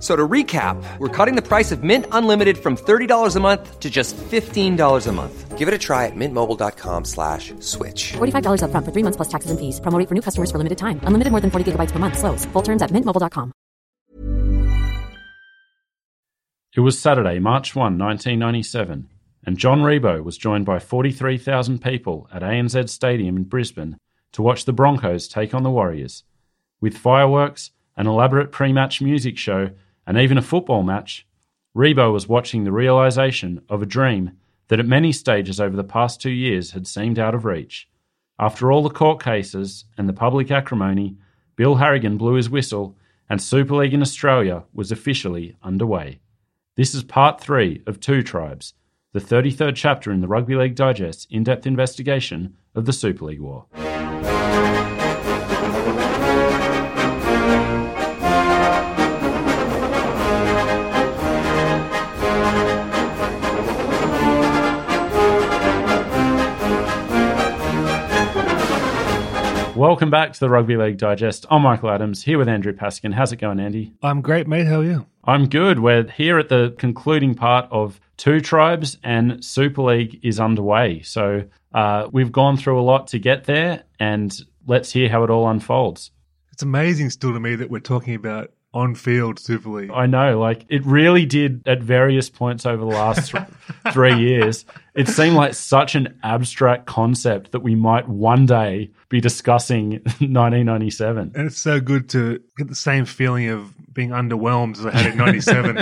So to recap, we're cutting the price of Mint Unlimited from $30 a month to just $15 a month. Give it a try at mintmobile.com/switch. $45 up front for 3 months plus taxes and fees. Promo rate for new customers for limited time. Unlimited more than 40 gigabytes per month. Slows full terms at mintmobile.com. It was Saturday, March 1, 1997, and John Ribot was joined by 43,000 people at ANZ Stadium in Brisbane to watch the Broncos take on the Warriors. With fireworks, an elaborate pre-match music show, and even a football match, Ribot was watching the realisation of a dream that at many stages over the past 2 years had seemed out of reach. After all the court cases and the public acrimony, Bill Harrigan blew his whistle and Super League in Australia was officially underway. This is part 3 of Two Tribes, the 33rd chapter in the Rugby League Digest's in-depth investigation of the Super League War. Welcome back to the Rugby League Digest. I'm Michael Adams, here with Andrew Paskin. How's it going, Andy? I'm great, mate. How are you? I'm good. We're here at the concluding part of Two Tribes, and Super League is underway. So we've gone through a lot to get there, and let's hear how it all unfolds. It's amazing still to me that we're talking about on-field Super League. I know, like it really did at various points over the last 3 years. It seemed like such an abstract concept that we might one day be discussing 1997. And it's so good to get the same feeling of being underwhelmed as I had in 97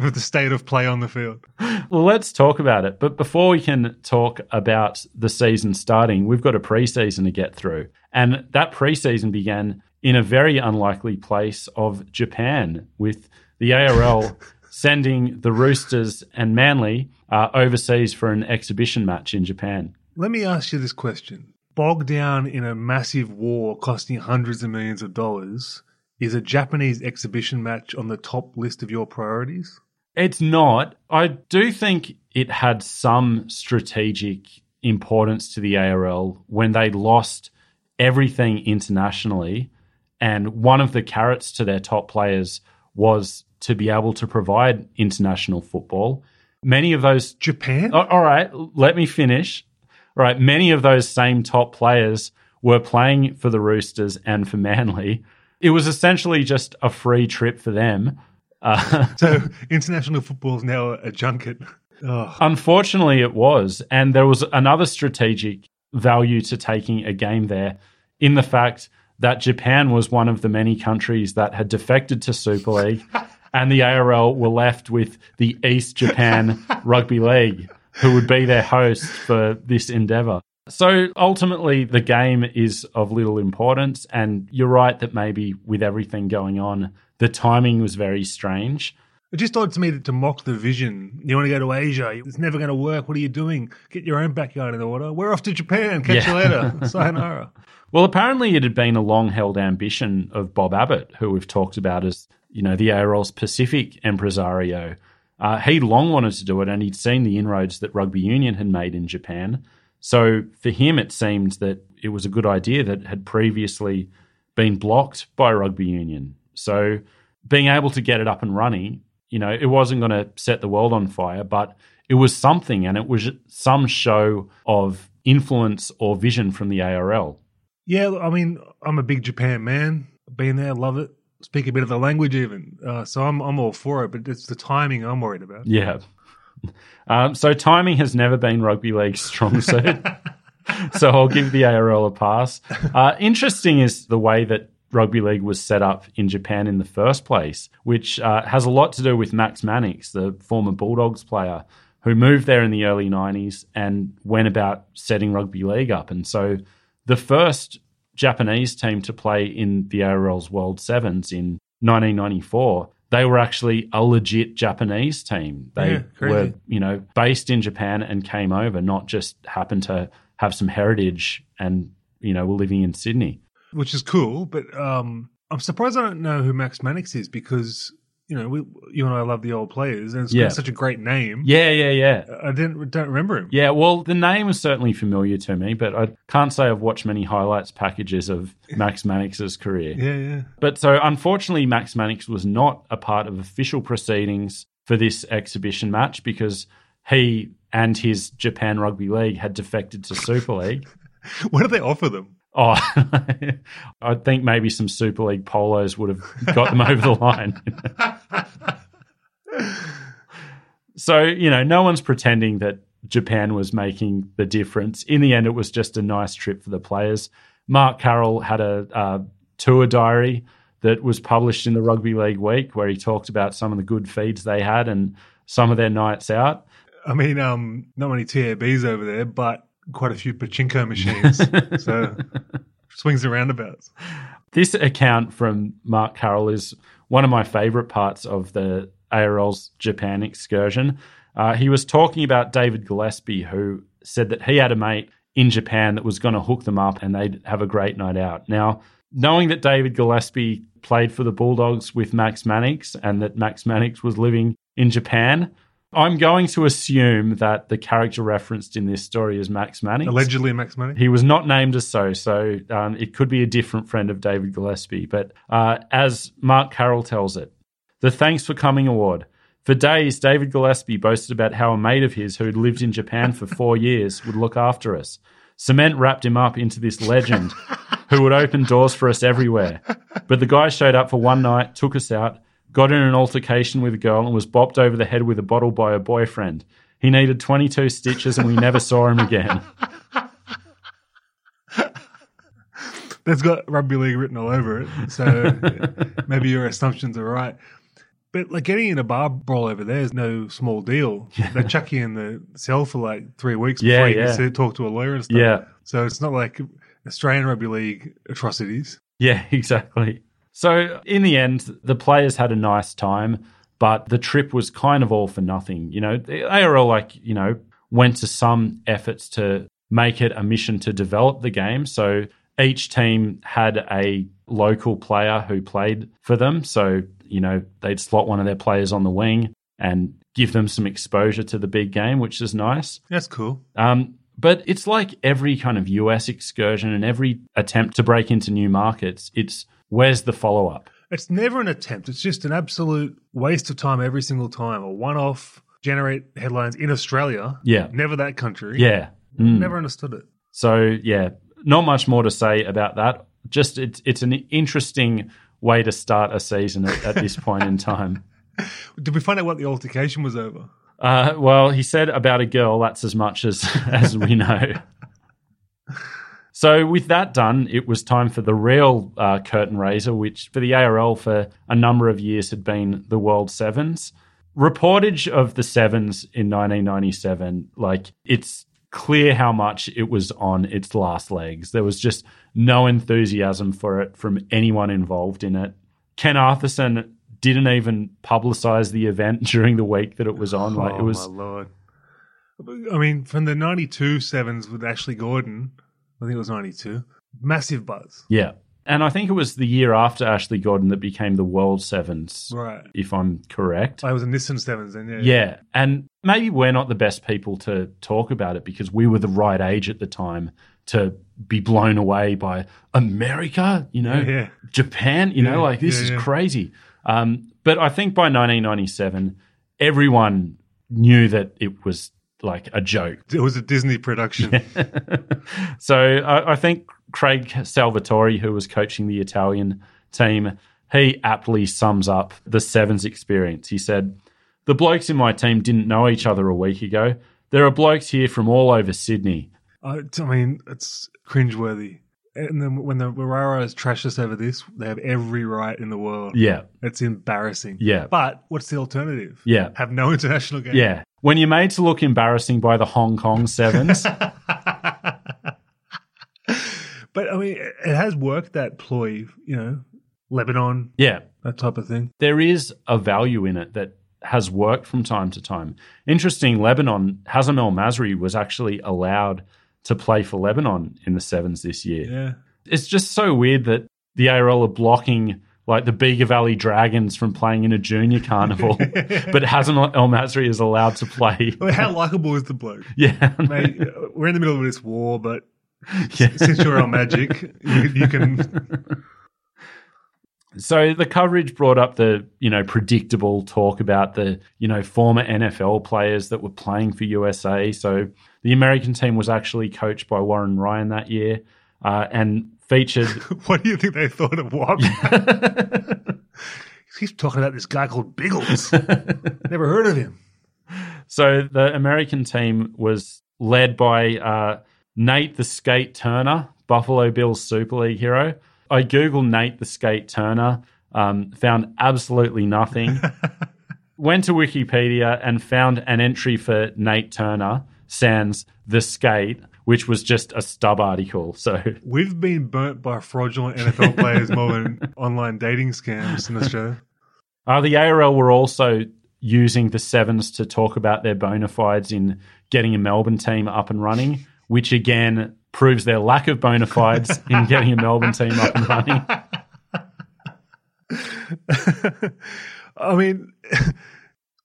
with the state of play on the field. Well, let's talk about it. But before we can talk about the season starting, we've got a preseason to get through. And that preseason began in a very unlikely place of Japan, with the ARL sending the Roosters and Manly overseas for an exhibition match in Japan. Let me ask you this question. Bogged down in a massive war costing hundreds of millions of dollars, is a Japanese exhibition match on the top list of your priorities? It's not. I do think it had some strategic importance to the ARL when they lost everything internationally. And one of the carrots to their top players was to be able to provide international football. Many of those... Japan? All right, let me finish. All right, many of those same top players were playing for the Roosters and for Manly. It was essentially just a free trip for them. So international football is now a junket. Oh. Unfortunately, it was. And there was another strategic value to taking a game there in the fact that Japan was one of the many countries that had defected to Super League, and the ARL were left with the East Japan Rugby League, who would be their host for this endeavour. So ultimately, the game is of little importance, and you're right that maybe with everything going on, the timing was very strange. It just odd to me that to mock the vision, you want to go to Asia, it's never going to work, what are you doing? Get your own backyard in the water. We're off to Japan, catch you later, sayonara. Well, apparently it had been a long-held ambition of Bob Abbott, who we've talked about as, you know, the ARL's Pacific impresario. He long wanted to do it, and he'd seen the inroads that rugby union had made in Japan. So for him, it seemed that it was a good idea that had previously been blocked by rugby union. So being able to get it up and running, you know, it wasn't going to set the world on fire, but it was something, and it was some show of influence or vision from the ARL. Yeah, I mean, I'm a big Japan man. Been there, love it. Speak a bit of the language even. So I'm all for it, but it's the timing I'm worried about. Yeah. So timing has never been rugby league's strong suit. So I'll give the ARL a pass. Interesting is the way that rugby league was set up in Japan in the first place, which has a lot to do with Max Mannix, the former Bulldogs player, who moved there in the early 90s and went about setting rugby league up. And so the first Japanese team to play in the ARL's World Sevens in 1994, they were actually a legit Japanese team. They were, you know, based in Japan and came over, not just happened to have some heritage and, you know, were living in Sydney. Which is cool, but I'm surprised I don't know who Max Mannix is because, you know, you and I love the old players and it's got such a great name. Yeah. I don't remember him. Yeah, well, the name is certainly familiar to me, but I can't say I've watched many highlights packages of Max Mannix's career. Yeah. But so unfortunately, Max Mannix was not a part of official proceedings for this exhibition match because he and his Japan Rugby League had defected to Super League. What did they offer them? Oh, I think maybe some Super League polos would have got them over the line. So, you know, no one's pretending that Japan was making the difference. In the end, it was just a nice trip for the players. Mark Carroll had a tour diary that was published in the Rugby League Week where he talked about some of the good feeds they had and some of their nights out. I mean, not many TABs over there, but quite a few pachinko machines. So swings and roundabouts. This account from Mark Carroll is one of my favourite parts of the ARL's Japan excursion. He was talking about David Gillespie, who said that he had a mate in Japan that was going to hook them up and they'd have a great night out. Now, knowing that David Gillespie played for the Bulldogs with Max Mannix and that Max Mannix was living in Japan, I'm going to assume that the character referenced in this story is Max Mannix. Allegedly Max Mannix. He was not named as so it could be a different friend of David Gillespie. But as Mark Carroll tells it, the Thanks for Coming award. For days, David Gillespie boasted about how a mate of his who'd lived in Japan for 4 years would look after us. Cement wrapped him up into this legend who would open doors for us everywhere. But the guy showed up for one night, took us out, got in an altercation with a girl and was bopped over the head with a bottle by her boyfriend. He needed 22 stitches and we never saw him again. That's got rugby league written all over it, so maybe your assumptions are right. But like getting in a bar brawl over there is no small deal. Yeah. They chuck you in the cell for like 3 weeks before you can talk to a lawyer and stuff. Yeah. So it's not like Australian rugby league atrocities. Yeah, exactly. So in the end, the players had a nice time, but the trip was kind of all for nothing. You know, the ARL, went to some efforts to make it a mission to develop the game. So each team had a local player who played for them. So, you know, they'd slot one of their players on the wing and give them some exposure to the big game, which is nice. That's cool. But it's like every kind of US excursion and every attempt to break into new markets, where's the follow-up? It's never an attempt. It's just an absolute waste of time every single time. A one-off, generate headlines in Australia. Yeah. Never that country. Yeah. Mm. Never understood it. So, yeah, not much more to say about that. Just it's an interesting way to start a season at this point in time. Did we find out what the altercation was over? Well, he said about a girl. That's as much as we know. So with that done, it was time for the real curtain raiser, which for the ARL for a number of years had been the World Sevens. Reportage of the Sevens in 1997, it's clear how much it was on its last legs. There was just no enthusiasm for it from anyone involved in it. Ken Arthurson didn't even publicise the event during the week that it was on. It was, my Lord. I mean, from the 92 Sevens with Ashley Gordon, I think it was 92. Massive buzz. Yeah. And I think it was the year after Ashley Gordon that became the World Sevens, right? If I'm correct. I was in Nissan Sevens then, yeah. Yeah. And maybe we're not the best people to talk about it because we were the right age at the time to be blown away by America, Japan, is crazy. But I think by 1997, everyone knew that it was like a joke. It was a Disney production. Yeah. So I think Craig Salvatore, who was coaching the Italian team, he aptly sums up the Sevens experience. He said, "The blokes in my team didn't know each other a week ago. There are blokes here from all over Sydney." I mean, it's cringeworthy. And then when the Raros trash us over this, they have every right in the world. Yeah. It's embarrassing. Yeah. But what's the alternative? Yeah. Have no international game. Yeah. When you're made to look embarrassing by the Hong Kong Sevens. But, I mean, it has worked, that ploy, Lebanon. Yeah. That type of thing. There is a value in it that has worked from time to time. Interesting, Lebanon, Hazem El Masri was actually allowed to play for Lebanon in the Sevens this year. Yeah. It's just so weird that the ARL are blocking like the Bega Valley Dragons from playing in a junior carnival, but Hazem El Masri is allowed to play. I mean, how likable is the bloke? Yeah. Mate, we're in the middle of this war, but since you're our magic, you can... So the coverage brought up the, you know, predictable talk about the, you know, former NFL players that were playing for USA. So the American team was actually coached by Warren Ryan that year and featured... What do you think they thought of Wobb? He's talking about this guy called Biggles. Never heard of him. So the American team was led by Nate the Skate Turner, Buffalo Bills Super League hero. I Googled Nate the Skate Turner, found absolutely nothing, went to Wikipedia and found an entry for Nate Turner, sans the Skate, which was just a stub article. So we've been burnt by fraudulent NFL players more than online dating scams in Australia. The ARL were also using the sevens to talk about their bona fides in getting a Melbourne team up and running, which again... proves their lack of bona fides in getting a Melbourne team up and running. I mean,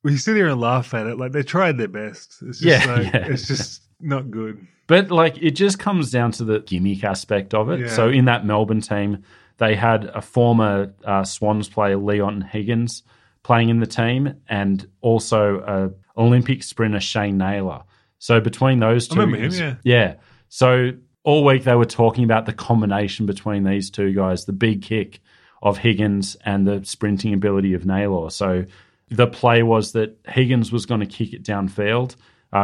we sit here and laugh at it. Like, they tried their best. It's just it's just not good. But, like, it just comes down to the gimmick aspect of it. Yeah. So in that Melbourne team, they had a former Swans player, Leon Higgins, playing in the team, and also Olympic sprinter, Shane Naylor. So between those two... I remember him, yeah. So all week they were talking about the combination between these two guys, the big kick of Higgins and the sprinting ability of Naylor. So the play was that Higgins was going to kick it downfield.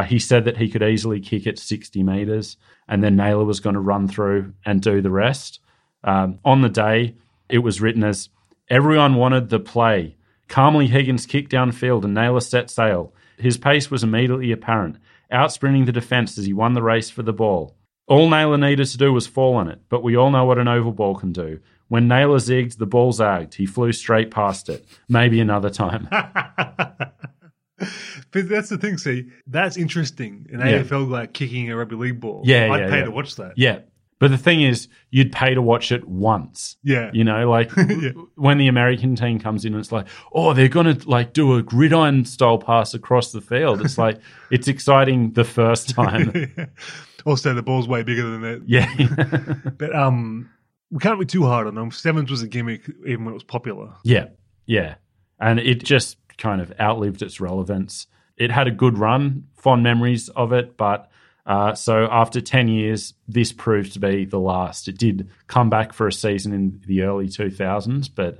He said that he could easily kick it 60 metres, and then Naylor was going to run through and do the rest. On the day, it was written as, everyone wanted the play. Calmly Higgins kicked downfield and Naylor set sail. His pace was immediately apparent, outsprinting the defence as he won the race for the ball. All Naylor needed to do was fall on it, but we all know what an oval ball can do. When Naylor zigged, the ball zagged. He flew straight past it. Maybe another time. But that's the thing, see. That's interesting. An AFL like kicking a rugby league ball. Yeah, I'd pay to watch that. Yeah. But the thing is, you'd pay to watch it once. Yeah. You know, like when the American team comes in and it's like, oh, they're going to like do a gridiron style pass across the field. It's like, it's exciting the first time. Also, the ball's way bigger than that. Yeah. But we can't be too hard on them. Sevens was a gimmick even when it was popular. Yeah. Yeah. And it just kind of outlived its relevance. It had a good run, fond memories of it, but... So after 10 years, this proved to be the last. It did come back for a season in the early 2000s, but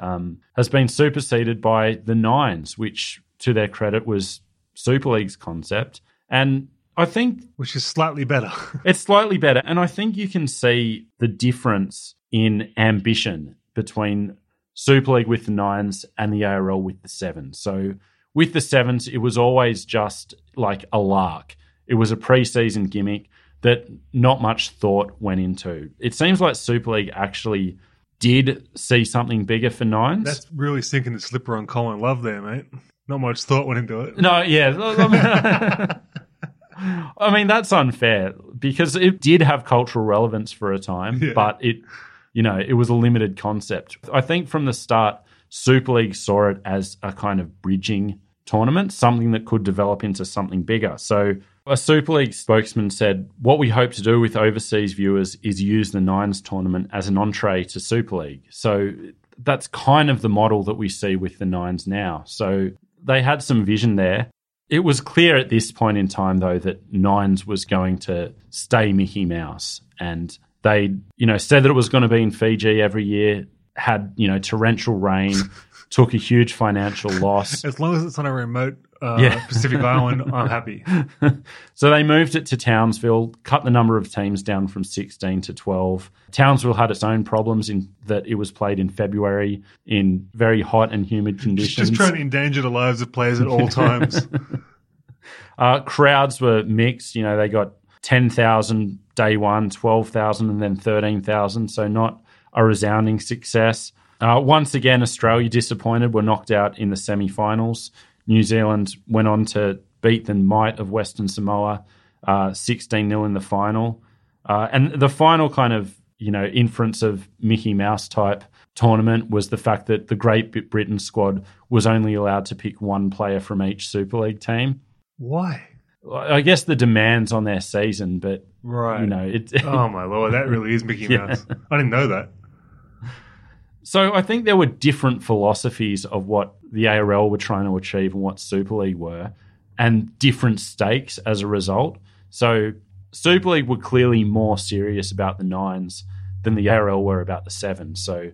has been superseded by the Nines, which, to their credit, was Super League's concept. And I think... Which is slightly better. It's slightly better. And I think you can see the difference in ambition between Super League with the Nines and the ARL with the Sevens. So with the Sevens, it was always just like a lark. It was a pre-season gimmick that not much thought went into. It seems like Super League actually did see something bigger for Nines. That's really sinking the slipper on Colin Love there, mate. Not much thought went into it. No, yeah. I mean, that's unfair because it did have cultural relevance for a time, but it was a limited concept. I think from the start, Super League saw it as a kind of bridging tournament, something that could develop into something bigger. So... A Super League spokesman said, what we hope to do with overseas viewers is use the Nines tournament as an entree to Super League. So that's kind of the model that we see with the Nines now. So they had some vision there. It was clear at this point in time, though, that Nines was going to stay Mickey Mouse. And they, said that it was going to be in Fiji every year, had, torrential rain, took a huge financial loss. As long as it's on a remote... Pacific Island, I'm happy. So they moved it to Townsville, cut the number of teams down from 16 to 12. Townsville had its own problems in that it was played in February in very hot and humid conditions. Just trying to endanger the lives of players at all times. Crowds were mixed. They got 10,000 day one, 12,000 and then 13,000, so not a resounding success. Once again, Australia disappointed, were knocked out in the semi-finals. New Zealand went on to beat the might of Western Samoa 16-0 in the final. And the final kind of, inference of Mickey Mouse type tournament was the fact that the Great Britain squad was only allowed to pick one player from each Super League team. Why? I guess the demands on their season, but right, you know, oh my Lord, that really is Mickey Mouse. I didn't know that. So I think there were different philosophies of what the ARL were trying to achieve and what Super League were, and different stakes as a result. So Super League were clearly more serious about the nines than the ARL were about the sevens. So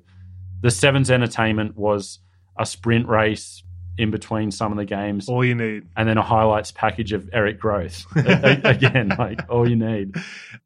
the sevens entertainment was a sprint race in between some of the games. All you need. And then a highlights package of Eric Groth. Again, like all you need.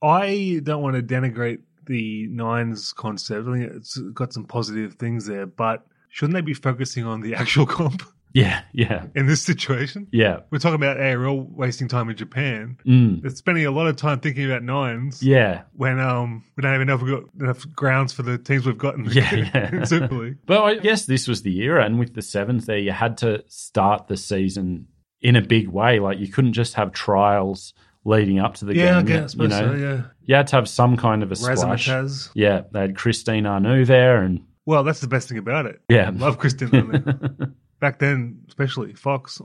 I don't want to denigrate the nines concept. I think it's got some positive things there, but shouldn't they be focusing on the actual comp? Yeah, yeah. In this situation? Yeah. We're talking about ARL wasting time in Japan. Mm. They're spending a lot of time thinking about nines. Yeah. When we don't even know if we've got enough grounds for the teams we've got in the Super League. But I guess this was the era, and with the sevens there, you had to start the season in a big way. Like, you couldn't just have trials leading up to the game. Yeah, I guess, yeah. You had to have some kind of a splash. Yeah, they had Christine Arnoux there. And well, that's the best thing about it. Yeah. I love Christine Arnoux. Back then, especially, Fox.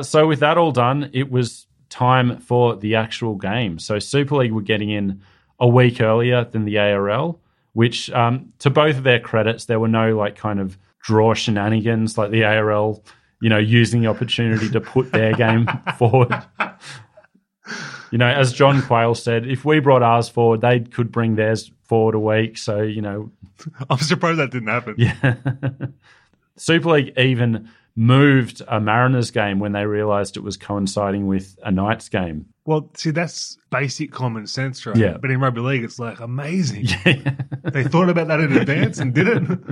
So with that all done, it was time for the actual game. So Super League were getting in a week earlier than the ARL, which to both of their credits, there were no like kind of draw shenanigans like the ARL, you know, using the opportunity to put their game forward. You know, as John Quayle said, if we brought ours forward, they could bring theirs forward a week. So, you know. I'm surprised that didn't happen. Yeah. Super League even moved a Mariners game when they realised it was coinciding with a Knights game. Well, see, that's basic common sense, right? Yeah. But in rugby league, it's like amazing. Yeah. They thought about that in advance and did it.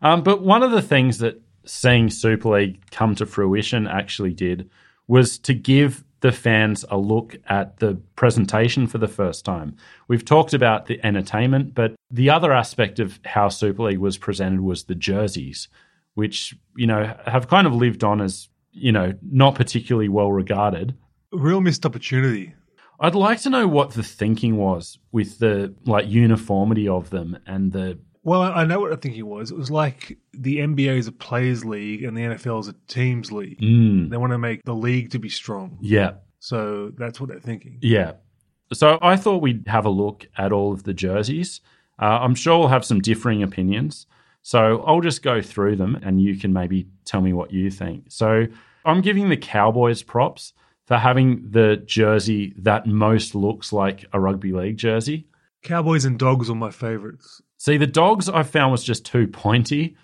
But one of the things that seeing Super League come to fruition actually did was to give the fans a look at the presentation for the first time. We've talked about the entertainment, but the other aspect of how Super League was presented was the jerseys, which, you know, have kind of lived on as, you know, not particularly well regarded. Real missed opportunity. I'd like to know what the thinking was with the, like, uniformity of them and the... Well, I know what the thinking was. It was like the NBA is a players' league and the NFL is a teams' league. Mm. They want to make the league to be strong. Yeah. So that's what they're thinking. Yeah. So I thought we'd have a look at all of the jerseys. I'm sure we'll have some differing opinions. So I'll just go through them and you can maybe tell me what you think. So I'm giving the Cowboys props for having the jersey that most looks like a rugby league jersey. Cowboys and dogs are my favourites. See, the dogs I found was just too pointy.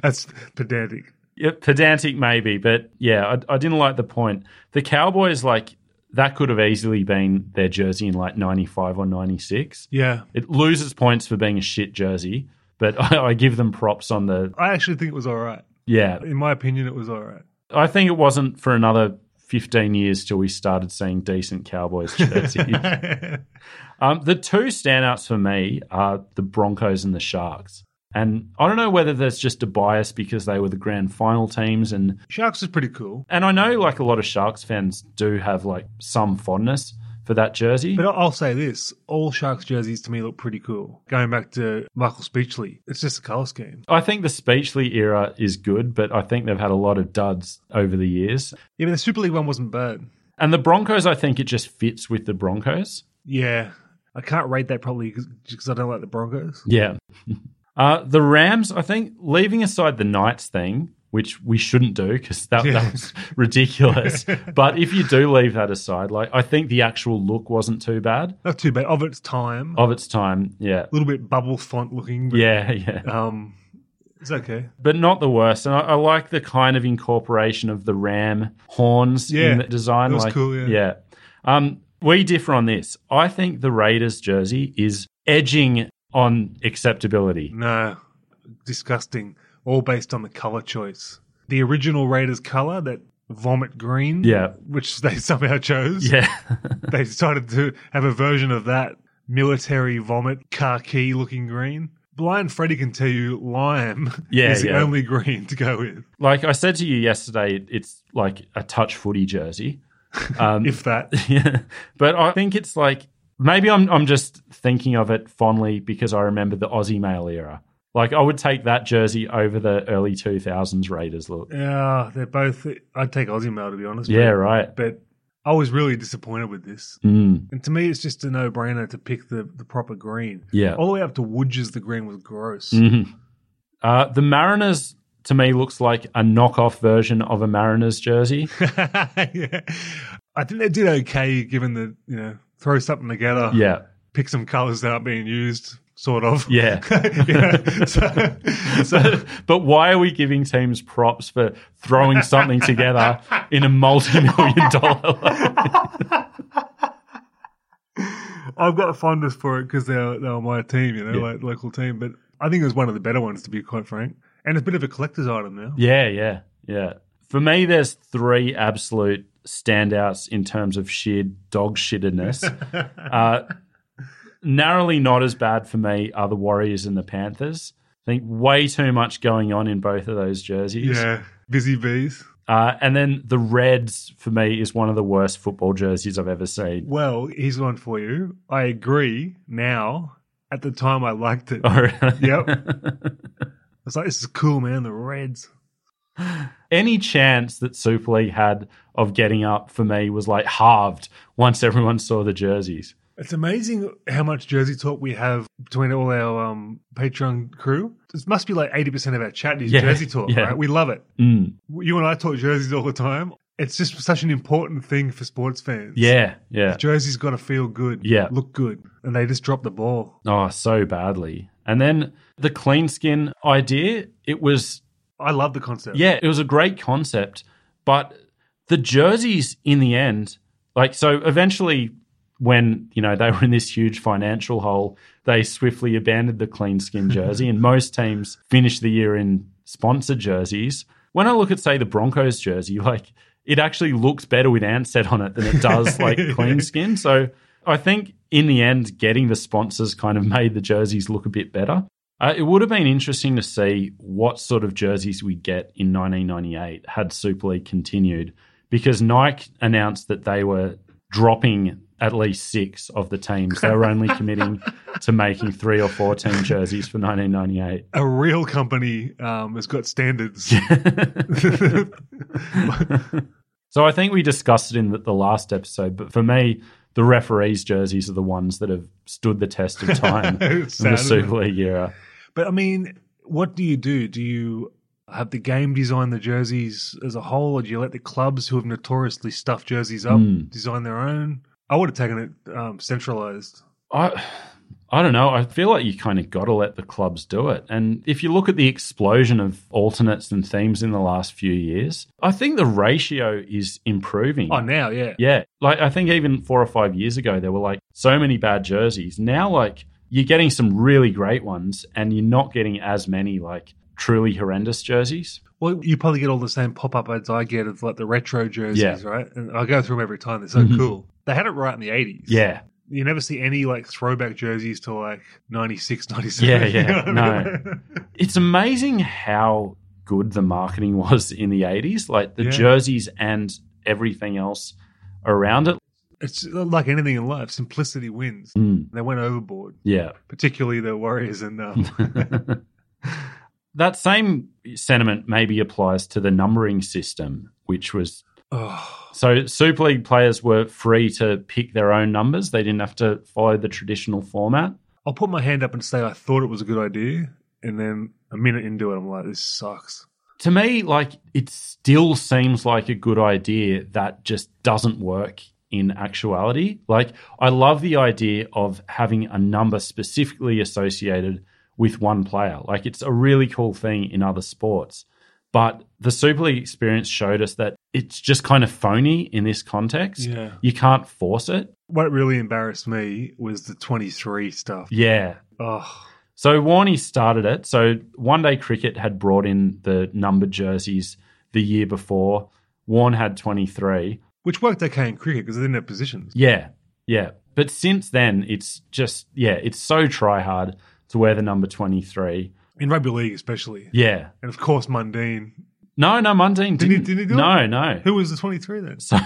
That's pedantic. Yeah, pedantic maybe, but yeah, I didn't like the point. The Cowboys, like, that could have easily been their jersey in like 95 or 96. Yeah. It loses points for being a shit jersey, but I give them props on the... I actually think it was all right. Yeah. In my opinion, it was all right. I think it wasn't for another 15 years till we started seeing decent Cowboys jerseys. The two standouts for me are the Broncos and the Sharks. And I don't know whether there's just a bias because they were the grand final teams. And Sharks is pretty cool. And I know like a lot of Sharks fans do have like some fondness for that jersey. But I'll say this, all Sharks jerseys to me look pretty cool. Going back to Michael Speechley, it's just a colour scheme. I think the Speechley era is good, but I think they've had a lot of duds over the years. Yeah, but the Super League one wasn't bad. And the Broncos, I think it just fits with the Broncos. Yeah, I can't rate that probably because I don't like the Broncos. Yeah. The Rams, I think, leaving aside the Knights thing, which we shouldn't do because that was ridiculous. But if you do leave that aside, like I think the actual look wasn't too bad. Not too bad. Of its time. Of its time, yeah. A little bit bubble font looking. But, yeah. It's okay. But not the worst. And I like the kind of incorporation of the ram horns in the design. It was like, cool, yeah. Yeah. We differ on this. I think the Raiders jersey is edging on acceptability. No, disgusting. All based on the colour choice. The original Raiders colour, that vomit green, which they somehow chose. Yeah. They decided to have a version of that military vomit, khaki looking green. Blind Freddy can tell you lime is the only green to go with. Like I said to you yesterday, it's like a touch footy jersey. If that. Yeah. But I think it's like Maybe I'm just thinking of it fondly because I remember the Aussie Mail era. Like, I would take that jersey over the early 2000s Raiders look. Yeah, they're both... I'd take Aussie Mail, to be honest. Yeah, right. But I was really disappointed with this. Mm. And to me, it's just a no-brainer to pick the proper green. Yeah. All the way up to Woodges, the green was gross. Mm-hmm. The Mariners, to me, looks like a knockoff version of a Mariners jersey. Yeah. I think they did okay given the, you know... Throw something together, yeah. Pick some colours that aren't being used, sort of. Yeah. You know, so. But why are we giving teams props for throwing something together in a multi-million-dollar? I've got a fondness for it because they're my team, you know, yeah. Like local team. But I think it was one of the better ones, to be quite frank. And it's a bit of a collector's item now. Yeah. For me, there's three absolute standouts in terms of sheer dog shittedness. Narrowly not as bad for me are the Warriors and the Panthers. I think way too much going on in both of those jerseys. Yeah, busy bees. And then the Reds, for me, is one of the worst football jerseys I've ever seen. Well, here's one for you. I agree now. At the time, I liked it. Oh, really? Yep. I was like, this is cool, man, the Reds. Any chance that Super League had of getting up for me was like halved once everyone saw the jerseys. It's amazing how much jersey talk we have between all our Patreon crew. It must be like 80% of our chat is jersey talk, right? We love it. Mm. You and I talk jerseys all the time. It's just such an important thing for sports fans. Yeah. The jersey's got to feel good, look good, and they just drop the ball. Oh, so badly. And then the clean skin idea, it was... I love the concept. Yeah, it was a great concept, but the jerseys in the end, like, so eventually when, you know, they were in this huge financial hole, they swiftly abandoned the clean skin jersey and most teams finished the year in sponsored jerseys. When I look at, say, the Broncos jersey, like, it actually looks better with Ansett on it than it does, like, clean skin. So I think in the end, getting the sponsors kind of made the jerseys look a bit better. It would have been interesting to see what sort of jerseys we'd get in 1998 had Super League continued, because Nike announced that they were dropping at least 6 of the teams. They were only committing to making 3 or 4 team jerseys for 1998. A real company has got standards. So I think we discussed it in the last episode, but for me, the referees' jerseys are the ones that have stood the test of time in the Super League era. But, I mean, what do you do? Do you have the game design the jerseys as a whole, or do you let the clubs who have notoriously stuffed jerseys up design their own? I would have taken it centralised. I don't know. I feel like you kind of got to let the clubs do it. And if you look at the explosion of alternates and themes in the last few years, I think the ratio is improving. Oh, now, yeah. Yeah. Like, I think even 4 or 5 years ago, there were, like, so many bad jerseys. Now, like, you're getting some really great ones and you're not getting as many, like, truly horrendous jerseys. Well, you probably get all the same pop-up ads I get of, like, the retro jerseys, right? And I go through them every time. They're so cool. They had it right in the 80s. Yeah. You never see any, like, throwback jerseys to, like, 96, 97. Yeah, you know what I mean? It's amazing how good the marketing was in the 80s, like the jerseys and everything else around it. It's like anything in life. Simplicity wins. Mm. They went overboard. Yeah. Particularly the Warriors and... That same sentiment maybe applies to the numbering system, which was... So Super League players were free to pick their own numbers. They didn't have to follow the traditional format. I'll put my hand up and say I thought it was a good idea, and then a minute into it I'm like, this sucks. To me, like, it still seems like a good idea that just doesn't work in actuality. Like, I love the idea of having a number specifically associated with one player. Like, it's a really cool thing in other sports. But the Super League experience showed us that it's just kind of phony in this context. Yeah. You can't force it. What really embarrassed me was the 23 stuff. Yeah. Oh. So Warnie started it. So One Day Cricket had brought in the numbered jerseys the year before. Warne had 23. Which worked okay in cricket because they didn't have positions. Yeah. But since then, it's just, it's so try-hard to wear the number 23. In rugby league especially. Yeah. And, of course, Mundine. No, Mundine didn't. Didn't he do it? No. Who was the 23 then? So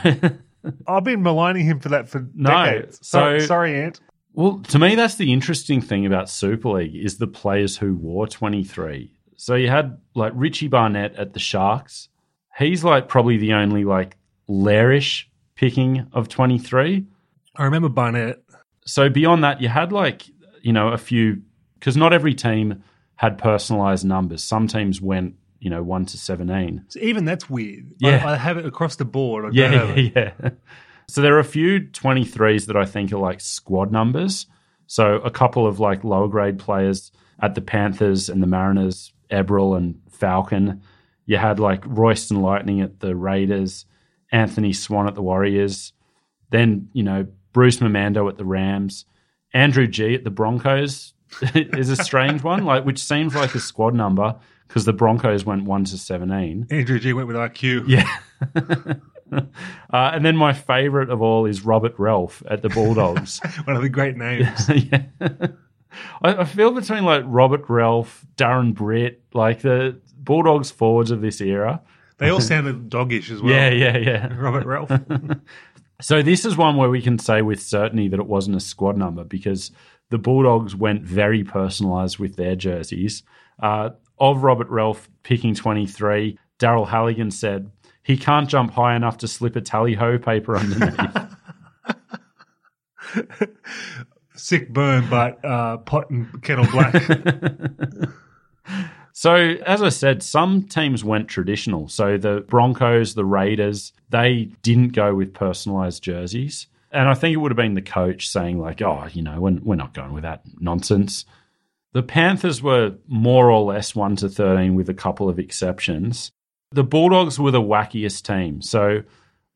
I've been maligning him for that for decades. Sorry, Ant. Well, to me, that's the interesting thing about Super League is the players who wore 23. So you had like Richie Barnett at the Sharks. He's like probably the only like Lairish picking of 23. I remember Barnett. So beyond that, you had like, you know, a few, because not every team had personalised numbers. Some teams went, you know, 1 to 17. So even that's weird. Yeah. I have it across the board. Yeah. So there are a few 23s that I think are like squad numbers. So a couple of like lower grade players at the Panthers and the Mariners, Eberle and Falcon. You had like Royston Lightning at the Raiders, Anthony Swan at the Warriors, then, you know, Bruce Mamando at the Rams, Andrew G at the Broncos is a strange one, like which seems like a squad number because the Broncos went 1 to 17. Andrew G went with IQ. Yeah. And then my favourite of all is Robert Ralph at the Bulldogs. One of the great names. Yeah. I feel between like Robert Ralph, Darren Britt, like the Bulldogs forwards of this era. They all sounded doggish as well. Yeah. Robert Ralph. So this is one where we can say with certainty that it wasn't a squad number because the Bulldogs went very personalised with their jerseys. Of Robert Ralph picking 23, Darryl Halligan said, "He can't jump high enough to slip a tally-ho paper underneath." Sick burn, but pot and kettle black. So, as I said, some teams went traditional. So the Broncos, the Raiders, they didn't go with personalised jerseys. And I think it would have been the coach saying like, oh, you know, we're not going with that nonsense. The Panthers were more or less 1 to 13 with a couple of exceptions. The Bulldogs were the wackiest team. So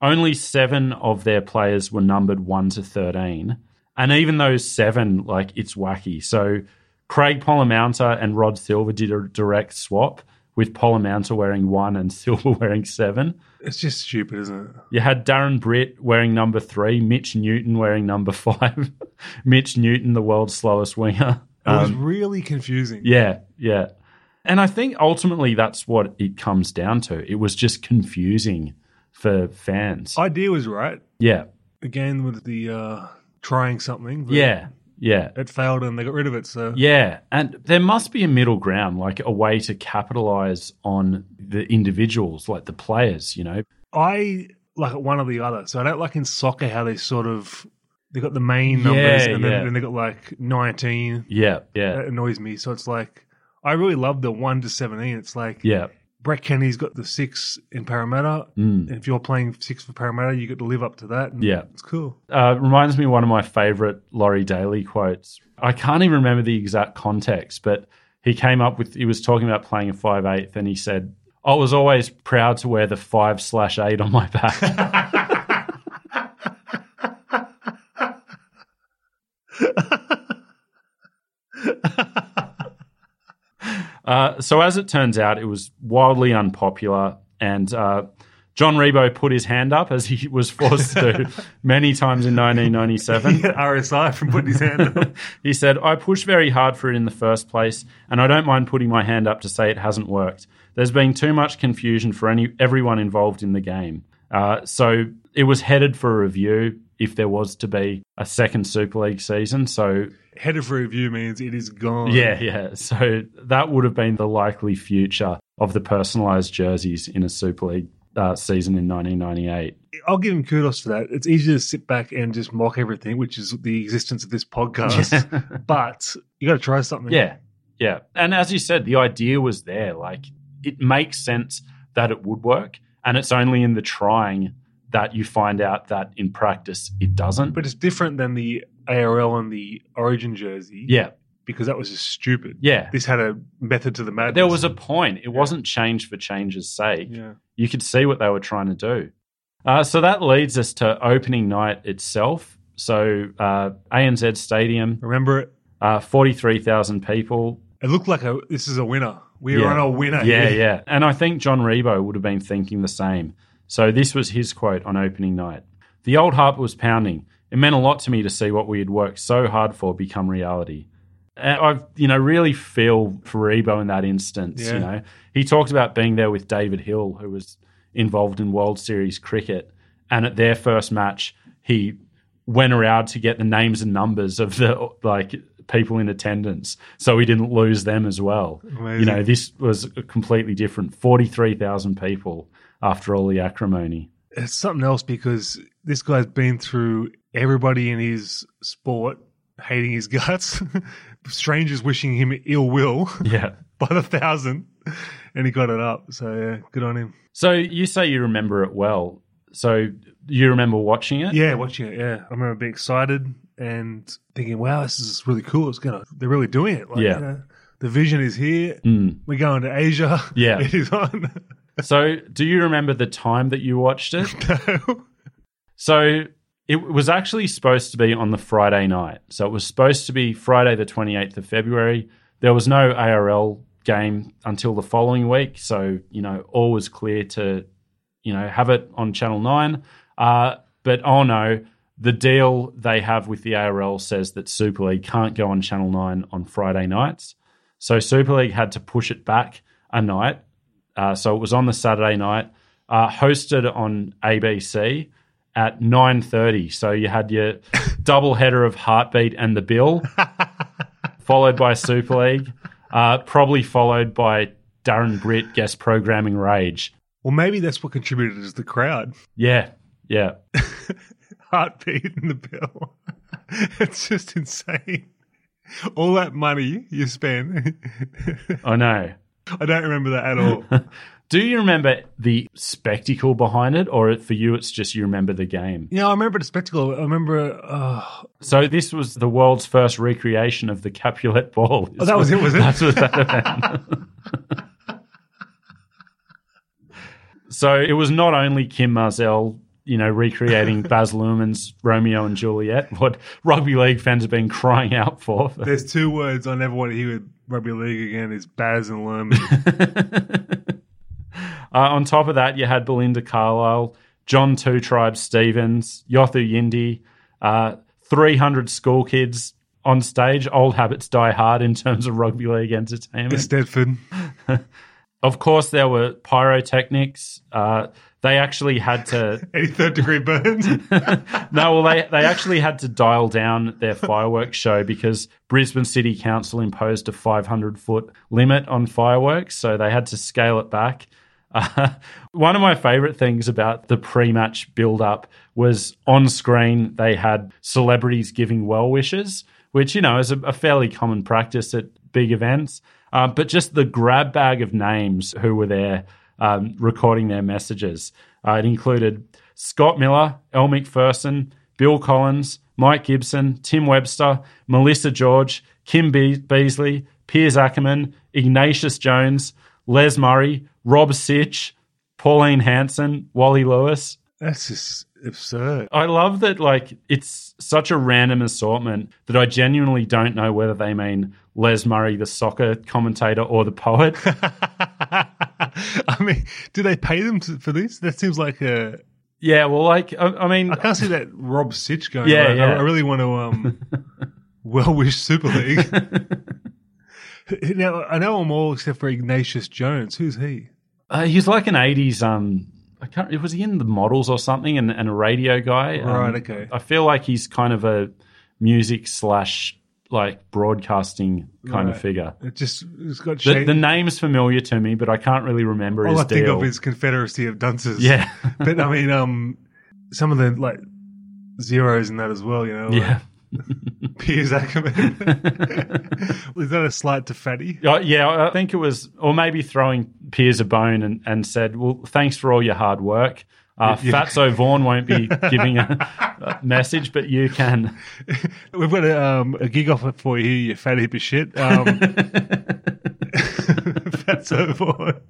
only 7 of their players were numbered 1 to 13. And even those 7, like, it's wacky. So Craig Polamounta and Rod Silver did a direct swap with Polamounta wearing 1 and Silver wearing 7. It's just stupid, isn't it? You had Darren Britt wearing number 3, Mitch Newton wearing number 5. Mitch Newton, the world's slowest winger. It was really confusing. Yeah. And I think ultimately that's what it comes down to. It was just confusing for fans. Idea was right. Yeah. Again, with the trying something. Yeah. It failed and they got rid of it. So yeah. And there must be a middle ground, like a way to capitalize on the individuals, like the players, you know. I like it one or the other. So I don't like in soccer how they sort of... They got the main numbers then they got like 19. Yeah. That annoys me. So it's like... I really love the 1 to 17. It's like Brett Kenny's got the 6 in Parramatta. Mm. And if you're playing 6 for Parramatta, you get to live up to that. Yeah. It's cool. Reminds me of one of my favourite Laurie Daly quotes. I can't even remember the exact context, but he was talking about playing a 5/8 and he said, I was always proud to wear the 5/8 on my back. So as it turns out, it was wildly unpopular and John Ribot put his hand up as he was forced to do many times in 1997. RSI from putting his hand up. He said, I pushed very hard for it in the first place and I don't mind putting my hand up to say it hasn't worked. There's been too much confusion for everyone involved in the game. So it was headed for a review if there was to be a second Super League season. So headed for review means it is gone. Yeah. So that would have been the likely future of the personalised jerseys in a Super League season in 1998. I'll give him kudos for that. It's easy to sit back and just mock everything, which is the existence of this podcast. Yeah. But you got to try something. Yeah. And as you said, the idea was there. Like, it makes sense that it would work, and it's only in the trying that you find out that in practice it doesn't. But it's different than the ARL and the Origin jersey. Yeah. Because that was just stupid. Yeah. This had a method to the madness. There was a point. It wasn't change for change's sake. Yeah. You could see what they were trying to do. So that leads us to opening night itself. So ANZ Stadium. Remember it? 43,000 people. It looked like this is a winner. We're on a winner. Yeah. And I think John Ribot would have been thinking the same. So this was his quote on opening night. The old heart was pounding. It meant a lot to me to see what we had worked so hard for become reality. And I really feel for Rebo in that instance. Yeah. You know, he talked about being there with David Hill, who was involved in World Series cricket, And at their first match, he went around to get the names and numbers of the people in attendance, so he didn't lose them as well. Amazing. You know, this was completely different. 43,000 people after all the acrimony. It's something else because this guy's been through everybody in his sport hating his guts, strangers wishing him ill will by the thousand, and he got it up. So, yeah, good on him. So you say you remember it well. So you remember watching it? Yeah, watching it, yeah. I remember being excited and thinking, wow, this is really cool. They're really doing it. You know, the vision is here. Mm. We're going to Asia. Yeah. It is on. So do you remember the time that you watched it? No. So it was actually supposed to be on the Friday night. So it was supposed to be Friday the 28th of February. There was no ARL game until the following week. So, you know, all was clear to, you know, have it on Channel 9. But, oh, no, the deal they have with the ARL says that Super League can't go on Channel 9 on Friday nights. So Super League had to push it back a night. So it was on the Saturday night, hosted on ABC at 9:30. So you had your double header of Heartbeat and The Bill, followed by Super League, probably followed by Darren Britt guest programming Rage. Well, maybe that's what contributed is the crowd. Yeah, yeah. Heartbeat and The Bill. It's just insane. All that money you spend. I know. I don't remember that at all. Do you remember the spectacle behind it, or for you it's just you remember the game? Yeah, I remember the spectacle. I remember... So this was the world's first recreation of the Capulet ball. Oh, that was it, was it? That's what that event. So it was not only Kim Marzell, you know, recreating Baz Luhrmann's Romeo and Juliet, what rugby league fans have been crying out for. There's two words I never want to hear with rugby league again is Baz and Luhrmann. On top of that, you had Belinda Carlisle, John Two Tribes Stevens, Yothu Yindi, 300 school kids on stage. Old habits die hard in terms of rugby league entertainment. Stedford. Of course, there were pyrotechnics. They actually had to... 83rd degree burns? No, well, they actually had to dial down their fireworks show because Brisbane City Council imposed a 500-foot limit on fireworks, so they had to scale it back. One of my favourite things about the pre-match build-up was on screen they had celebrities giving well wishes, which, you know, is a fairly common practice at big events. But just the grab bag of names who were there recording their messages. It included Scott Miller, Elle McPherson, Bill Collins, Mike Gibson, Tim Webster, Melissa George, Kim Beasley, Piers Ackerman, Ignatius Jones, Les Murray, Rob Sitch, Pauline Hanson, Wally Lewis. That's just absurd. I love that, it's such a random assortment that I genuinely don't know whether they mean Les Murray, the soccer commentator, or the poet. I mean, do they pay them for this? That seems like a... Yeah, well, I mean... I can't see that Rob Sitch going on. Yeah. I really want to well-wish Super League. Now, I know them all except for Ignatius Jones. Who's he? He's like an 80s... was he in The Models or something and a radio guy? Right, okay. I feel like he's kind of a music / broadcasting kind of figure. It just, it's got shade. The name's familiar to me, but I can't really remember his deal. All I think of is Confederacy of Dunces. Yeah. But, I mean, some of the, zeros in that as well, you know. Yeah. Piers Ackerman. Was that a slight to Fatty? Yeah, I think it was, or maybe throwing Piers a bone and said, well, thanks for all your hard work. Fatso Vaughan won't be giving a message, but you can. We've got a gig offer for you, you fat heap of shit. Fatso Vaughan.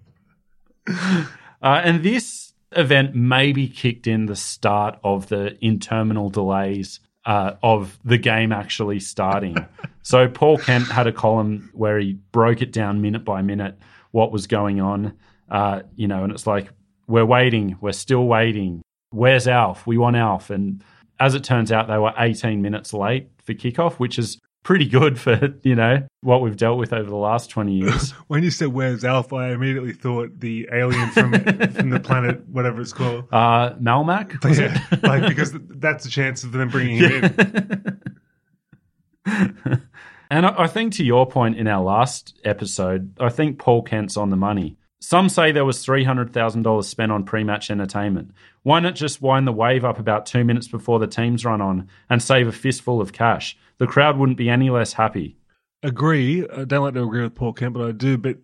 And this event maybe kicked in the start of the interminable delays of the game actually starting. So Paul Kemp had a column where he broke it down minute by minute what was going on, and it's like, we're waiting, we're still waiting, where's Alf, we want Alf. And as it turns out, they were 18 minutes late for kickoff, which is pretty good for, you know, what we've dealt with over the last 20 years. When you said Where's Alpha, I immediately thought the alien from from the planet, whatever it's called. Malmac? Yeah, like, because that's a chance of them bringing him in. And I think to your point in our last episode, I think Paul Kent's on the money. Some say there was $300,000 spent on pre-match entertainment. Why not just wind the wave up about 2 minutes before the teams run on and save a fistful of cash? The crowd wouldn't be any less happy. Agree. I don't like to agree with Paul Kent, but I do. But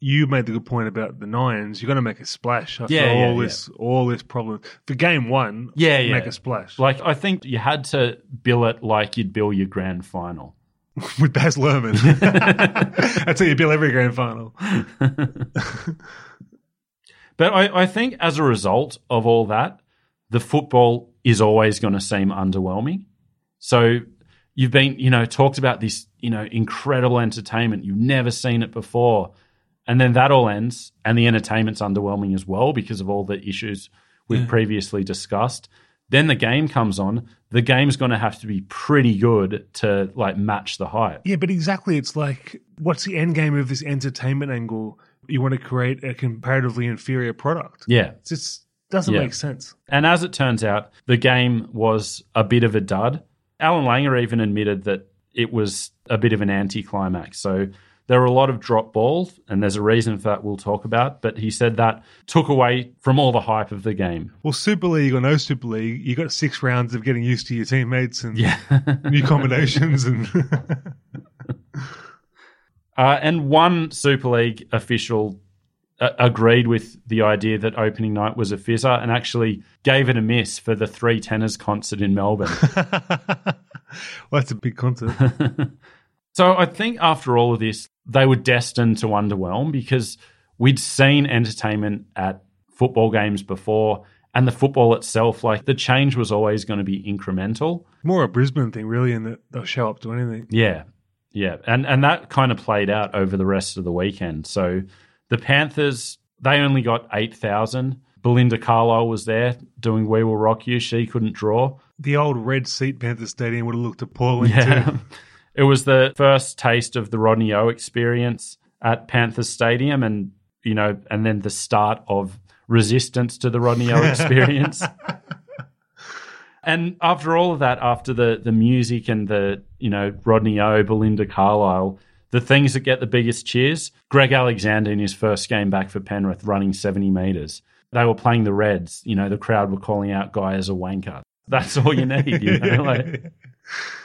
you made the good point about the Nines. You're going to make a splash after all this problem. For game one, make a splash. Like, I think you had to bill it like you'd bill your grand final. With Baz Luhrmann. That's how you bill every grand final. But I think as a result of all that, the football is always going to seem underwhelming. So you've been, you know, talked about this, you know, incredible entertainment. You've never seen it before. And then that all ends and the entertainment's underwhelming as well because of all the issues we've previously discussed. Then the game comes on. The game's going to have to be pretty good to, like, match the hype. Yeah, but exactly. It's like, what's the end game of this entertainment angle? You want to create a comparatively inferior product. Yeah. It just doesn't make sense. And as it turns out, the game was a bit of a dud. Alan Langer even admitted that it was a bit of an anticlimax. So there were a lot of drop balls, and there's a reason for that we'll talk about, but he said that took away from all the hype of the game. Well, Super League or no Super League, you got 6 rounds of getting used to your teammates and new combinations. And one Super League official agreed with the idea that opening night was a fizzer and actually gave it a miss for the 3 tenors concert in Melbourne. Well, that's a big concert. So I think after all of this, they were destined to underwhelm because we'd seen entertainment at football games before, and the football itself, like, the change was always going to be incremental. More a Brisbane thing, really, in that they'll show up to anything. Yeah, yeah. And that kind of played out over the rest of the weekend. So the Panthers, they only got 8,000. Belinda Carlisle was there doing We Will Rock You. She couldn't draw. The old red seat Panthers Stadium would have looked appalling too. It was the first taste of the Rodney O experience at Panthers Stadium and, you know, and then the start of resistance to the Rodney O experience. And after all of that, after the music and the, you know, Rodney O, Belinda Carlisle, the things that get the biggest cheers, Greg Alexander in his first game back for Penrith running 70 metres. They were playing the Reds. You know, the crowd were calling out Guy as a wanker. That's all you need, you know, like...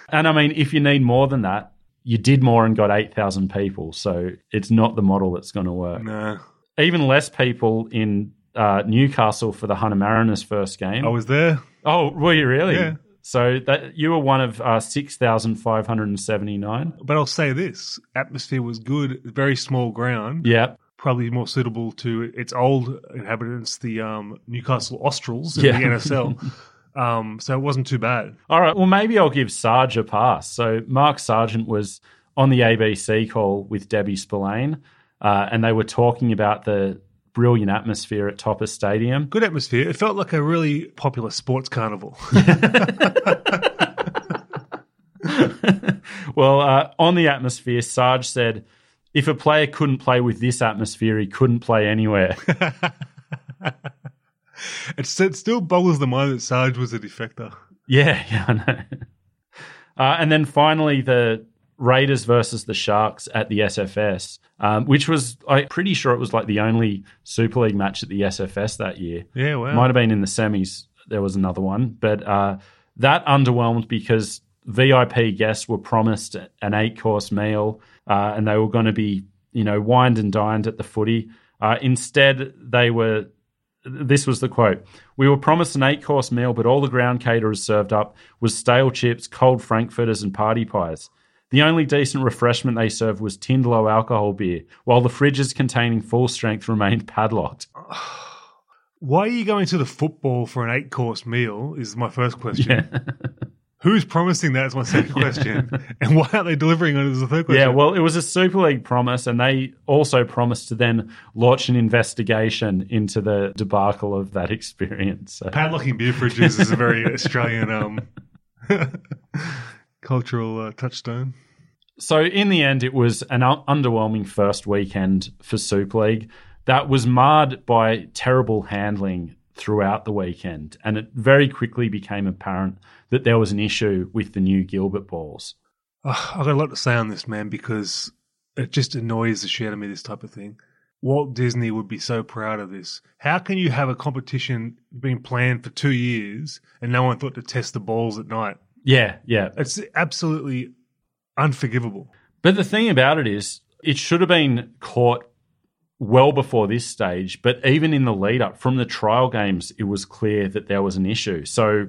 And, I mean, if you need more than that, you did more and got 8,000 people, so it's not the model that's going to work. No. Even less people in Newcastle for the Hunter Mariners' first game. I was there. Oh, were you really? Yeah. So that, you were one of 6,579. But I'll say this, atmosphere was good, very small ground. Yeah. Probably more suitable to its old inhabitants, the Newcastle Australs in the NSL. So it wasn't too bad. All right, well, maybe I'll give Sarge a pass. So Mark Sargent was on the ABC call with Debbie Spillane, and they were talking about the brilliant atmosphere at Topper Stadium. Good atmosphere. It felt like a really popular sports carnival. Well, on the atmosphere, Sarge said, if a player couldn't play with this atmosphere, he couldn't play anywhere. It still boggles the mind that Sarge was a defector. Yeah, I know. And then finally, the Raiders versus the Sharks at the SFS, which was, I'm pretty sure it was like the only Super League match at the SFS that year. Yeah, wow. Might have been in the semis. There was another one. But that underwhelmed because VIP guests were promised an 8-course meal and they were going to be, you know, wined and dined at the footy. Instead, they were... This was the quote. We were promised an 8-course meal, but all the ground caterers served up was stale chips, cold frankfurters and party pies. The only decent refreshment they served was tinned low-alcohol beer, while the fridges containing full strength remained padlocked. Why are you going to the football for an 8-course meal is my first question. Yeah. Who's promising that is my second question. And why aren't they delivering on it as a third question? Yeah, well, it was a Super League promise, and they also promised to then launch an investigation into the debacle of that experience. So. Padlocking beer fridges is a very Australian cultural touchstone. So in the end, it was an underwhelming first weekend for Super League that was marred by terrible handling throughout the weekend, and it very quickly became apparent that there was an issue with the new Gilbert balls. I've got a lot to say on this, man, because it just annoys the shit out of me, this type of thing. Walt Disney would be so proud of this. How can you have a competition being planned for 2 years and no one thought to test the balls at night? Yeah. It's absolutely unforgivable. But the thing about it is, it should have been caught well before this stage, but even in the lead-up from the trial games, it was clear that there was an issue. So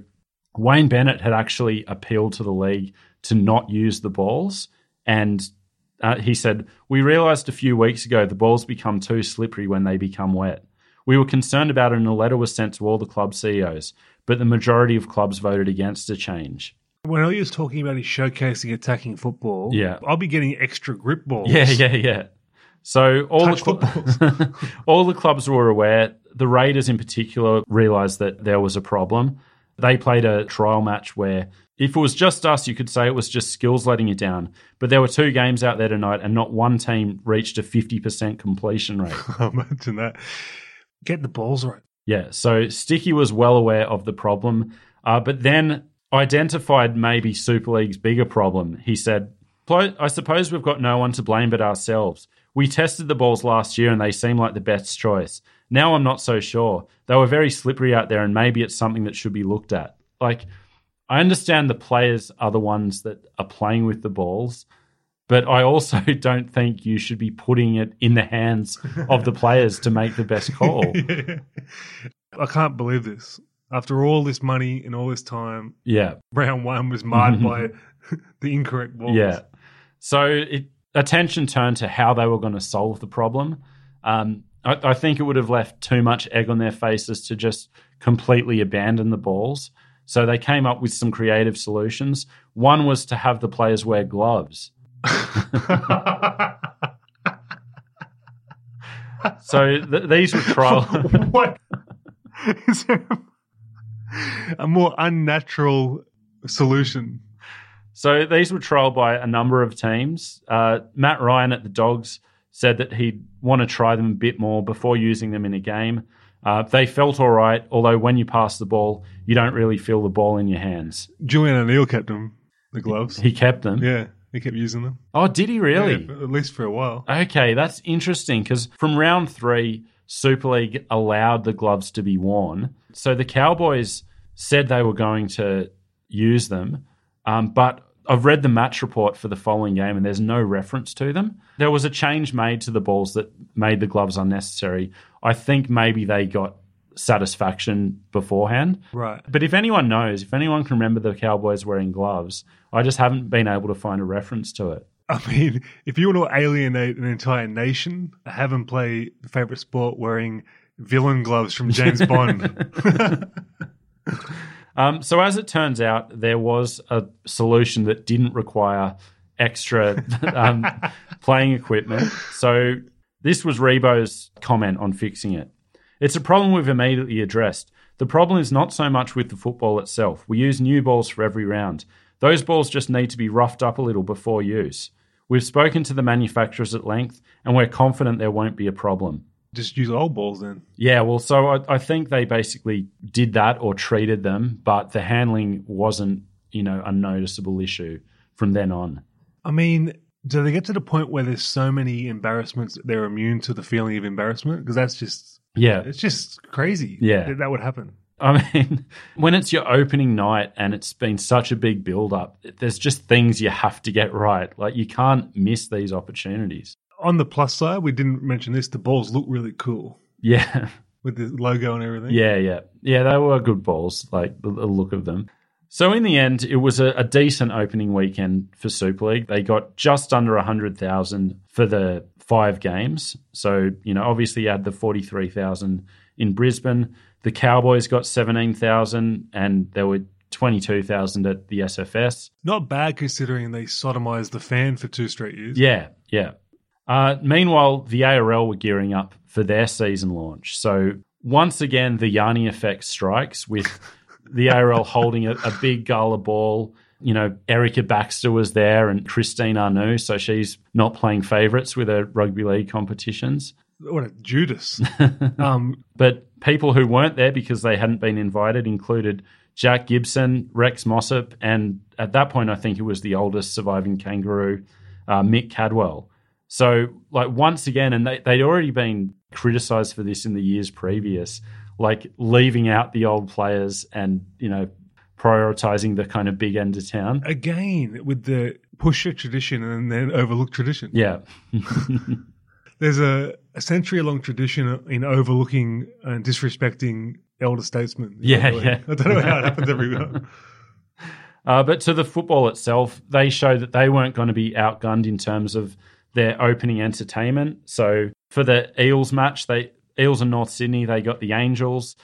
Wayne Bennett had actually appealed to the league to not use the balls, and he said, "We realised a few weeks ago the balls become too slippery when they become wet. We were concerned about it and a letter was sent to all the club CEOs, but the majority of clubs voted against a change." When all he was talking about is showcasing attacking football, I'll be getting extra grip balls. Yeah. So all the clubs were aware. The Raiders in particular realised that there was a problem. They played a trial match where if it was just us, you could say it was just skills letting you down. But there were two games out there tonight and not one team reached a 50% completion rate. Imagine that. Get the balls right. Yeah, so Sticky was well aware of the problem, but then identified maybe Super League's bigger problem. He said, "I suppose we've got no one to blame but ourselves. We tested the balls last year and they seem like the best choice. Now I'm not so sure. They were very slippery out there and maybe it's something that should be looked at." Like, I understand the players are the ones that are playing with the balls, but I also don't think you should be putting it in the hands of the players to make the best call. Yeah. I can't believe this. After all this money and all this time, round one was marred by the incorrect balls. Yeah. So attention turned to how they were going to solve the problem. I think it would have left too much egg on their faces to just completely abandon the balls. So they came up with some creative solutions. One was to have the players wear gloves. So these were trial. What? Is there a more unnatural solution? So these were trialled by a number of teams. Matt Ryan at the Dogs said that he'd want to try them a bit more before using them in a game. They felt all right, although when you pass the ball, you don't really feel the ball in your hands. Julian O'Neill kept them, the gloves. He kept them? Yeah, he kept using them. Oh, did he really? Yeah, at least for a while. Okay, that's interesting because from round three, Super League allowed the gloves to be worn. So the Cowboys said they were going to use them, but I've read the match report for the following game and there's no reference to them. There was a change made to the balls that made the gloves unnecessary. I think maybe they got satisfaction beforehand. Right. But if anyone can remember the Cowboys wearing gloves, I just haven't been able to find a reference to it. I mean, if you want to alienate an entire nation, have them play the favourite sport wearing villain gloves from James Bond. So as it turns out, there was a solution that didn't require extra playing equipment. So this was Ribot's comment on fixing it. "It's a problem we've immediately addressed. The problem is not so much with the football itself. We use new balls for every round. Those balls just need to be roughed up a little before use. We've spoken to the manufacturers at length and we're confident there won't be a problem." Just use old balls then. Yeah, well, so I think they basically did that or treated them, but the handling wasn't, a noticeable issue from then on. I mean, do they get to the point where there's so many embarrassments that they're immune to the feeling of embarrassment? Because that's just, it's just crazy that would happen. I mean, when it's your opening night and it's been such a big build-up, there's just things you have to get right. Like, you can't miss these opportunities. On the plus side, we didn't mention this, the balls look really cool. Yeah. With the logo and everything. Yeah. Yeah, they were good balls, like the look of them. So in the end, it was a decent opening weekend for Super League. They got just under 100,000 for the 5 games. So, obviously you had the 43,000 in Brisbane. The Cowboys got 17,000 and there were 22,000 at the SFS. Not bad considering they sodomized the fan for 2 straight years. Yeah. Meanwhile, the ARL were gearing up for their season launch. So once again, the Yanni effect strikes with the ARL holding a big gala ball you know, Erica Baxter was there and Christine Arnoux, so she's not playing favourites with her rugby league competitions. What a Judas. But people who weren't there because they hadn't been invited included Jack Gibson, Rex Mossop, and at that point I think it was the oldest surviving kangaroo, Mick Cadwell. So, like, once again, and they'd already been criticised for this in the years previous, like leaving out the old players and, you know, prioritising the kind of big end of town. Again, with the push at tradition and then overlook tradition. Yeah. There's a century-long tradition in overlooking and disrespecting elder statesmen. Yeah. I don't know how it happens every time. But to the football itself, they show that they weren't going to be outgunned in terms of their opening entertainment. So for the Eels match, Eels and North Sydney, they got the Angels.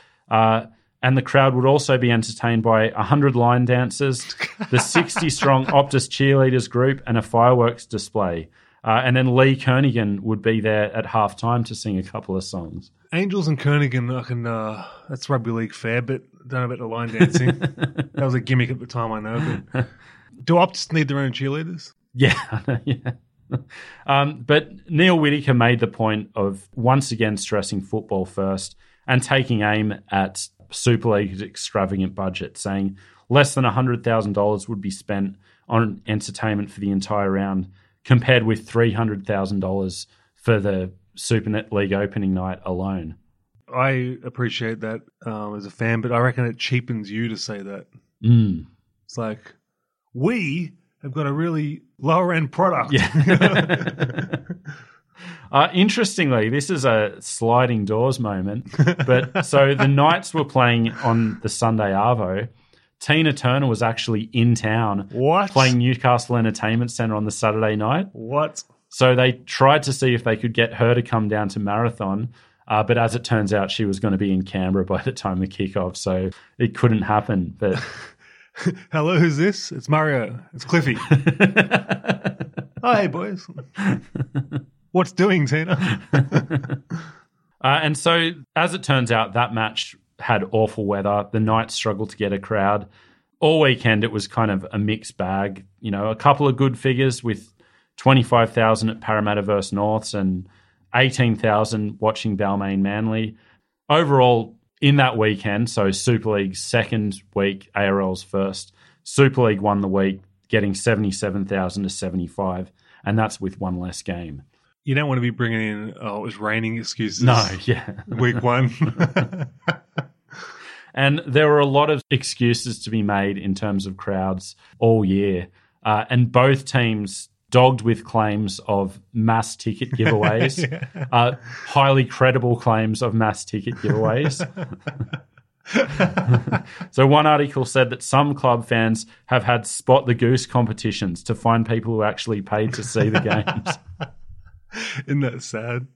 And the crowd would also be entertained by 100 line dancers, the 60-strong Optus cheerleaders group, and a fireworks display. And then Lee Kernaghan would be there at halftime to sing a couple of songs. Angels and Kernaghan, that's rugby league fair, but don't know about the line dancing. That was a gimmick at the time, I know. But do Optus need their own cheerleaders? Yeah. But Neil Whittaker made the point of once again stressing football first and taking aim at Super League's extravagant budget, saying less than $100,000 would be spent on entertainment for the entire round, compared with $300,000 for the Super League opening night alone. I appreciate that as a fan, but I reckon it cheapens you to say that. Mm. It's like, we have got a really lower-end product. Yeah. Interestingly, this is a sliding doors moment. But so the Knights were playing on the Sunday Arvo. Tina Turner was actually in town playing Newcastle Entertainment Centre on the Saturday night. What? So they tried to see if they could get her to come down to Marathon, but as it turns out, she was going to be in Canberra by the time the kickoff, so it couldn't happen. But hello, who's this? It's Mario. It's Cliffy. Oh, hey, boys. What's doing, Tina? And so as it turns out, that match had awful weather. The Knights struggled to get a crowd. All weekend it was kind of a mixed bag. You know, a couple of good figures with 25,000 at Parramatta versus Norths and 18,000 watching Balmain Manly. Overall, in that weekend, so Super League's second week, ARL's first, Super League won the week, getting 77,000 to 75, and that's with one less game. You don't want to be bringing in, it was raining excuses. No, yeah. Week one. And there were a lot of excuses to be made in terms of crowds all year. And both teams dogged with claims of mass ticket giveaways, yeah. Highly credible claims of mass ticket giveaways. So one article said that some club fans have had spot the goose competitions to find people who actually paid to see the games. Isn't that sad?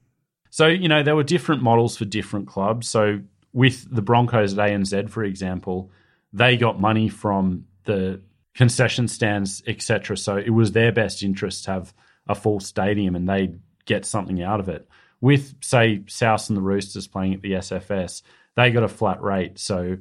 So, you know, there were different models for different clubs. So with the Broncos at ANZ, for example, they got money from the concession stands, etc. So it was their best interest to have a full stadium and they'd get something out of it. With, say, South and the Roosters playing at the SFS, they got a flat rate. So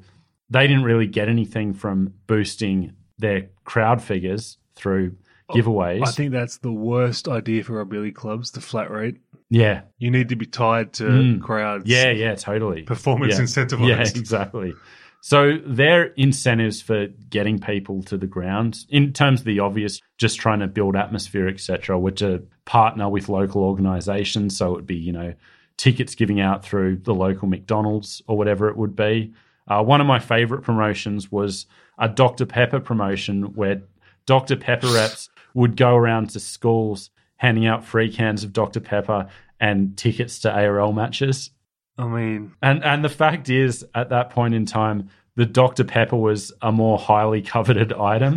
they didn't really get anything from boosting their crowd figures through giveaways. I think that's the worst idea for rugby league clubs, the flat rate. Yeah. You need to be tied to crowds. Yeah, totally. Performance incentivized. Yeah, exactly. So their incentives for getting people to the ground, in terms of the obvious, just trying to build atmosphere, etc., were to partner with local organisations. So it would be, you know, tickets giving out through the local McDonald's or whatever it would be. One of my favourite promotions was a Dr. Pepper promotion where Dr. Pepper reps would go around to schools handing out free cans of Dr. Pepper and tickets to ARL matches. I mean... And the fact is, at that point in time, the Dr. Pepper was a more highly coveted item.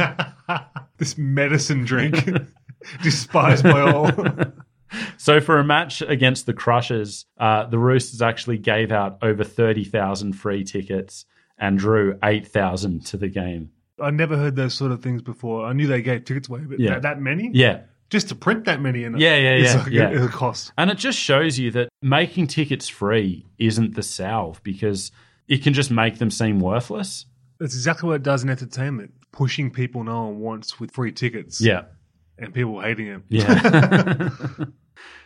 This medicine drink, despised by all. So for a match against the Crushers, the Roosters actually gave out over 30,000 free tickets and drew 8,000 to the game. I never heard those sort of things before. I knew they gave tickets away, but that many? Yeah. Just to print that many in it. It'll cost. And it just shows you that making tickets free isn't the salve because it can just make them seem worthless. That's exactly what it does in entertainment. pushing people no one wants with free tickets. Yeah. And people hating him. Yeah.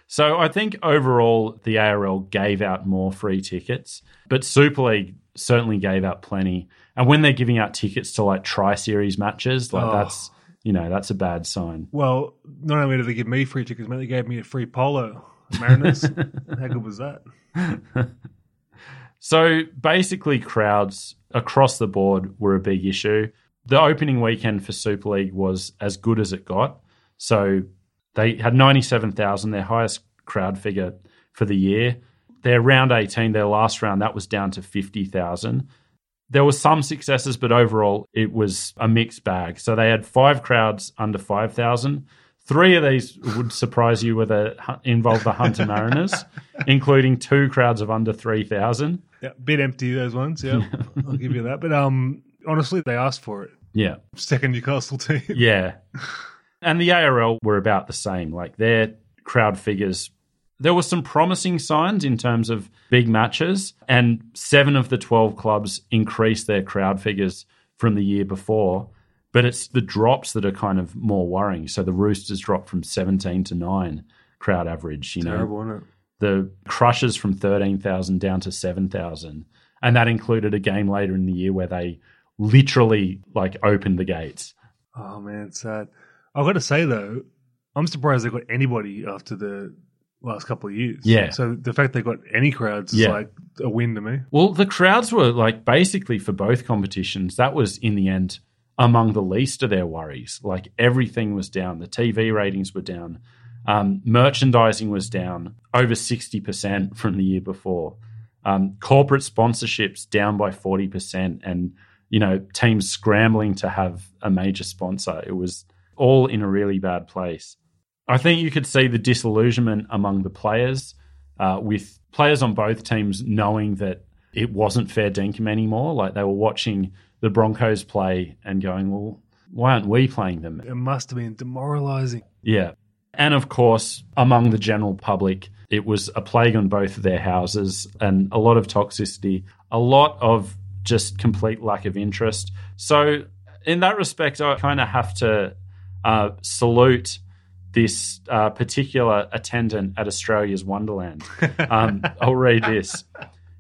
So I think overall the ARL gave out more free tickets, but Super League certainly gave out plenty. And when they're giving out tickets to like tri-series matches, like that's, you know, that's a bad sign. Well, not only did they give me free tickets, man, they gave me a free polo. Mariners. How good was that? So basically crowds across the board were a big issue. The opening weekend for Super League was as good as it got. So they had 97,000, their highest crowd figure for the year. Their round 18, their last round, that was down to 50,000. There were some successes, but overall it was a mixed bag. So they had 5 crowds under 5,000. 3 of these would surprise you, involved the Hunter Mariners, including 2 crowds of under 3,000. Yeah, a bit empty, those ones, yeah. I'll give you that. But honestly, they asked for it. Yeah. Second Newcastle team. Yeah. And the ARL were about the same. Like their crowd figures, there were some promising signs in terms of big matches, and 7 of the 12 clubs increased their crowd figures from the year before. But it's the drops that are kind of more worrying. So the Roosters dropped from 17 to 9 crowd average. Terrible, isn't it? The Crushers from 13,000 down to 7,000. And that included a game later in the year where they literally like opened the gates. Oh, man, it's sad. I've got to say, though, I'm surprised they got anybody after the last couple of years. Yeah. So the fact they got any crowds is like a win to me. Well, the crowds were like basically for both competitions. That was in the end among the least of their worries. Like everything was down. The TV ratings were down. Merchandising was down over 60% from the year before. Corporate sponsorships down by 40%, and, you know, teams scrambling to have a major sponsor. It was all in a really bad place. I think you could see the disillusionment among the players, with players on both teams knowing that it wasn't fair dinkum anymore. Like they were watching the Broncos play and going, well, why aren't we playing them? It must have been demoralising. Yeah. And, of course, among the general public, it was a plague on both of their houses and a lot of toxicity, a lot of just complete lack of interest. So in that respect, I kind of have to salute this particular attendant at Australia's Wonderland. I'll read this.